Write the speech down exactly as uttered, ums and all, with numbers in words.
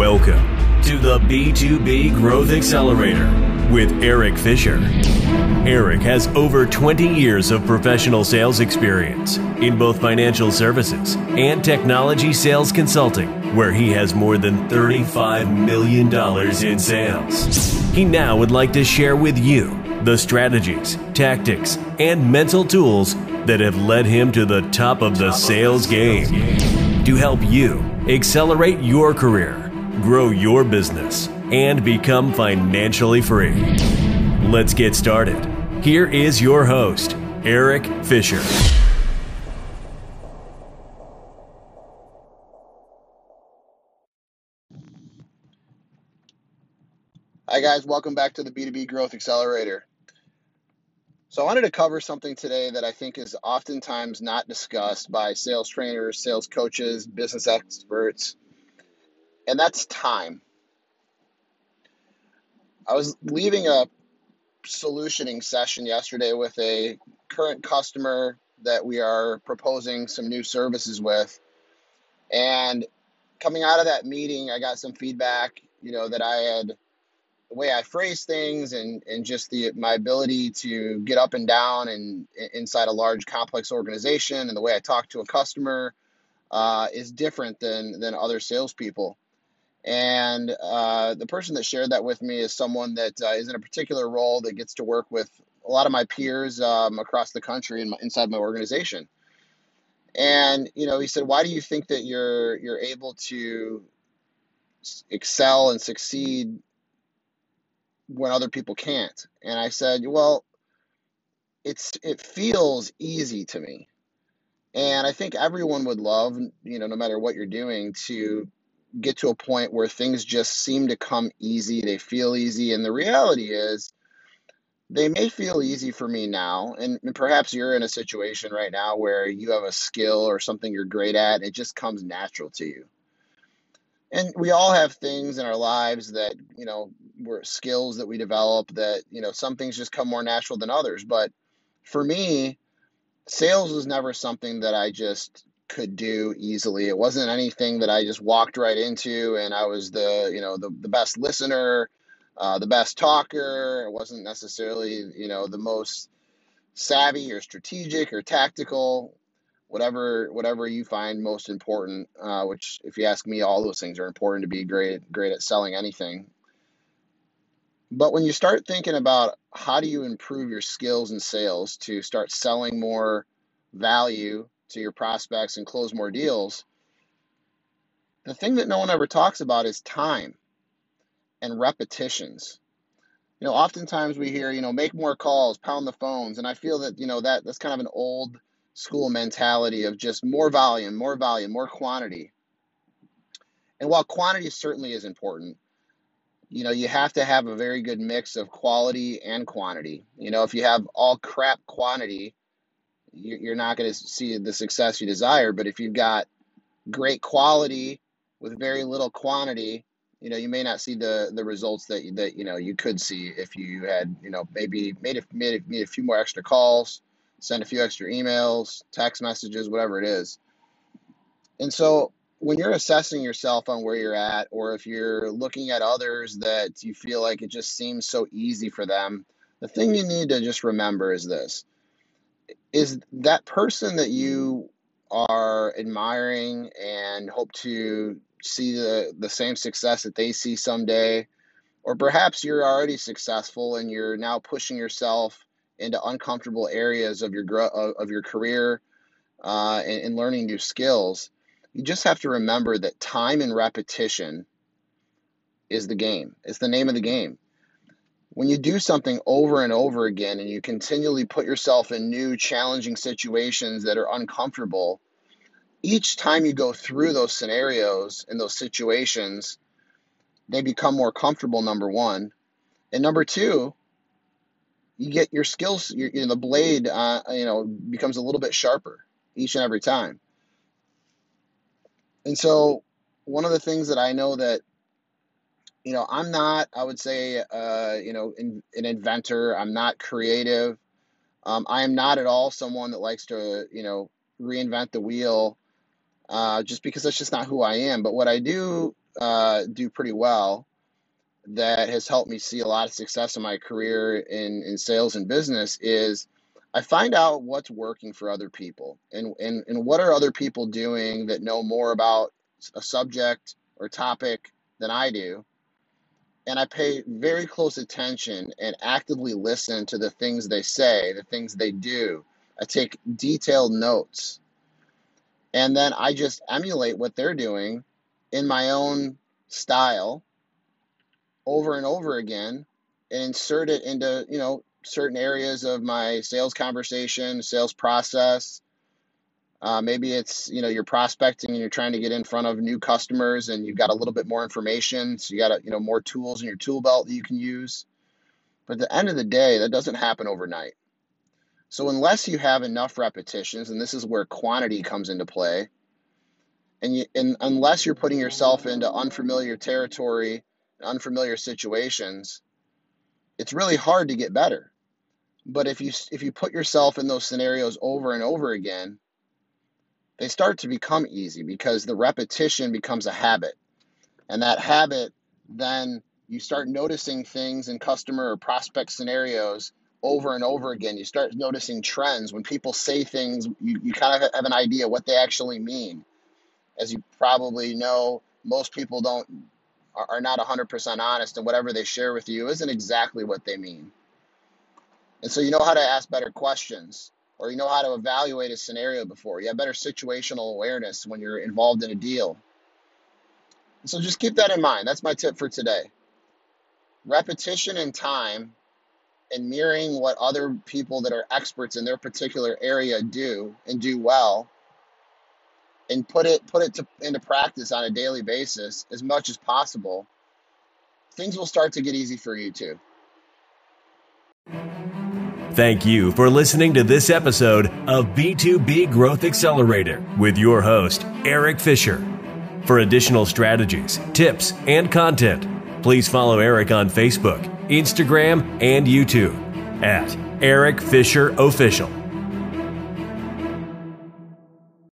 Welcome to the B two B Growth Accelerator with Eric Fisher. Eric has over twenty years of professional sales experience in both financial services and technology sales consulting, where he has more than thirty-five million dollars in sales. He now would like to share with you the strategies, tactics, and mental tools that have led him to the top of the sales game to help you accelerate your career, grow your business, and become financially free. Let's get started. Here is your host, Eric Fisher. Hi guys, welcome back to the B two B Growth Accelerator. So I wanted to cover something today that I think is oftentimes not discussed by sales trainers, sales coaches, business experts, and that's time. I was leaving a solutioning session yesterday with a current customer that we are proposing some new services with, and coming out of that meeting, I got some feedback, you know, that I had the way I phrase things and, and just the my ability to get up and down and inside a large complex organization and the way I talk to a customer uh, is different than, than other salespeople. And uh, the person that shared that with me is someone that uh, is in a particular role that gets to work with a lot of my peers um, across the country and in inside my organization. And, you know, he said, why do you think that you're, you're able to excel and succeed when other people can't? And I said, well, it's it feels easy to me. And I think everyone would love, you know, no matter what you're doing, to get to a point where things just seem to come easy, they feel easy. And the reality is they may feel easy for me now. And, and perhaps you're in a situation right now where you have a skill or something you're great at, and it just comes natural to you. And we all have things in our lives that, you know, were skills that we develop that, you know, some things just come more natural than others. But for me, sales was never something that I just could do easily. It wasn't anything that I just walked right into and I was the, you know, the, the best listener, uh, the best talker. It wasn't necessarily, you know, the most savvy or strategic or tactical. Whatever, whatever you find most important, uh, which if you ask me, all those things are important to be great, great at selling anything. But when you start thinking about how do you improve your skills in sales to start selling more value to your prospects and close more deals, the thing that no one ever talks about is time and repetitions. You know, oftentimes we hear, you know, make more calls, pound the phones. And I feel that, you know, that that's kind of an old school mentality of just more volume, more volume, more quantity. And while quantity certainly is important, you know, you have to have a very good mix of quality and quantity. You know, if you have all crap quantity, you're not going to see the success you desire. But if you've got great quality with very little quantity, you know, you may not see the the results that, that you know, you could see if you had, you know, maybe made a, made a, made a few more extra calls, send a few extra emails, text messages, whatever it is. And so when you're assessing yourself on where you're at, or if you're looking at others that you feel like it just seems so easy for them, the thing you need to just remember is this, is that person that you are admiring and hope to see the, the same success that they see someday, or perhaps you're already successful and you're now pushing yourself into uncomfortable areas of your of your career uh, and, and learning new skills, you just have to remember that time and repetition is the game. It's the name of the game. When you do something over and over again and you continually put yourself in new challenging situations that are uncomfortable, each time you go through those scenarios and those situations, they become more comfortable, number one. And number two, you get your skills, your, you know, the blade, uh, you know, becomes a little bit sharper each and every time. And so one of the things that I know that, you know, I'm not, I would say, uh, you know, in, an inventor, I'm not creative. Um, I am not at all someone that likes to, you know, reinvent the wheel uh, just because that's just not who I am. But what I do uh, do pretty well that has helped me see a lot of success in my career in, in sales and business is I find out what's working for other people and, and, and what are other people doing that know more about a subject or topic than I do. And I pay very close attention and actively listen to the things they say, the things they do. I take detailed notes. And then I just emulate what they're doing in my own style over and over again and insert it into, you know, certain areas of my sales conversation, sales process. Uh, maybe it's, you know, you're prospecting and you're trying to get in front of new customers and you've got a little bit more information. So you got, a, you know, more tools in your tool belt that you can use. But at the end of the day, that doesn't happen overnight. So unless you have enough repetitions, and this is where quantity comes into play, and, you, and unless you're putting yourself into unfamiliar territory, unfamiliar situations, it's really hard to get better. But if you if you put yourself in those scenarios over and over again, they start to become easy because the repetition becomes a habit. And that habit, then you start noticing things in customer or prospect scenarios over and over again. You start noticing trends. When people say things, you, you kind of have an idea what they actually mean. As you probably know, most people don't are not one hundred percent honest, and whatever they share with you isn't exactly what they mean. And so you know how to ask better questions, or you know how to evaluate a scenario before. You have better situational awareness when you're involved in a deal. And so just keep that in mind. That's my tip for today. Repetition and time and mirroring what other people that are experts in their particular area do and do well, and put it put it to, into practice on a daily basis as much as possible, things will start to get easy for you too. Thank you for listening to this episode of B two B Growth Accelerator with your host, Eric Fisher. For additional strategies, tips, and content, please follow Eric on Facebook, Instagram, and YouTube at Eric Fisher Official.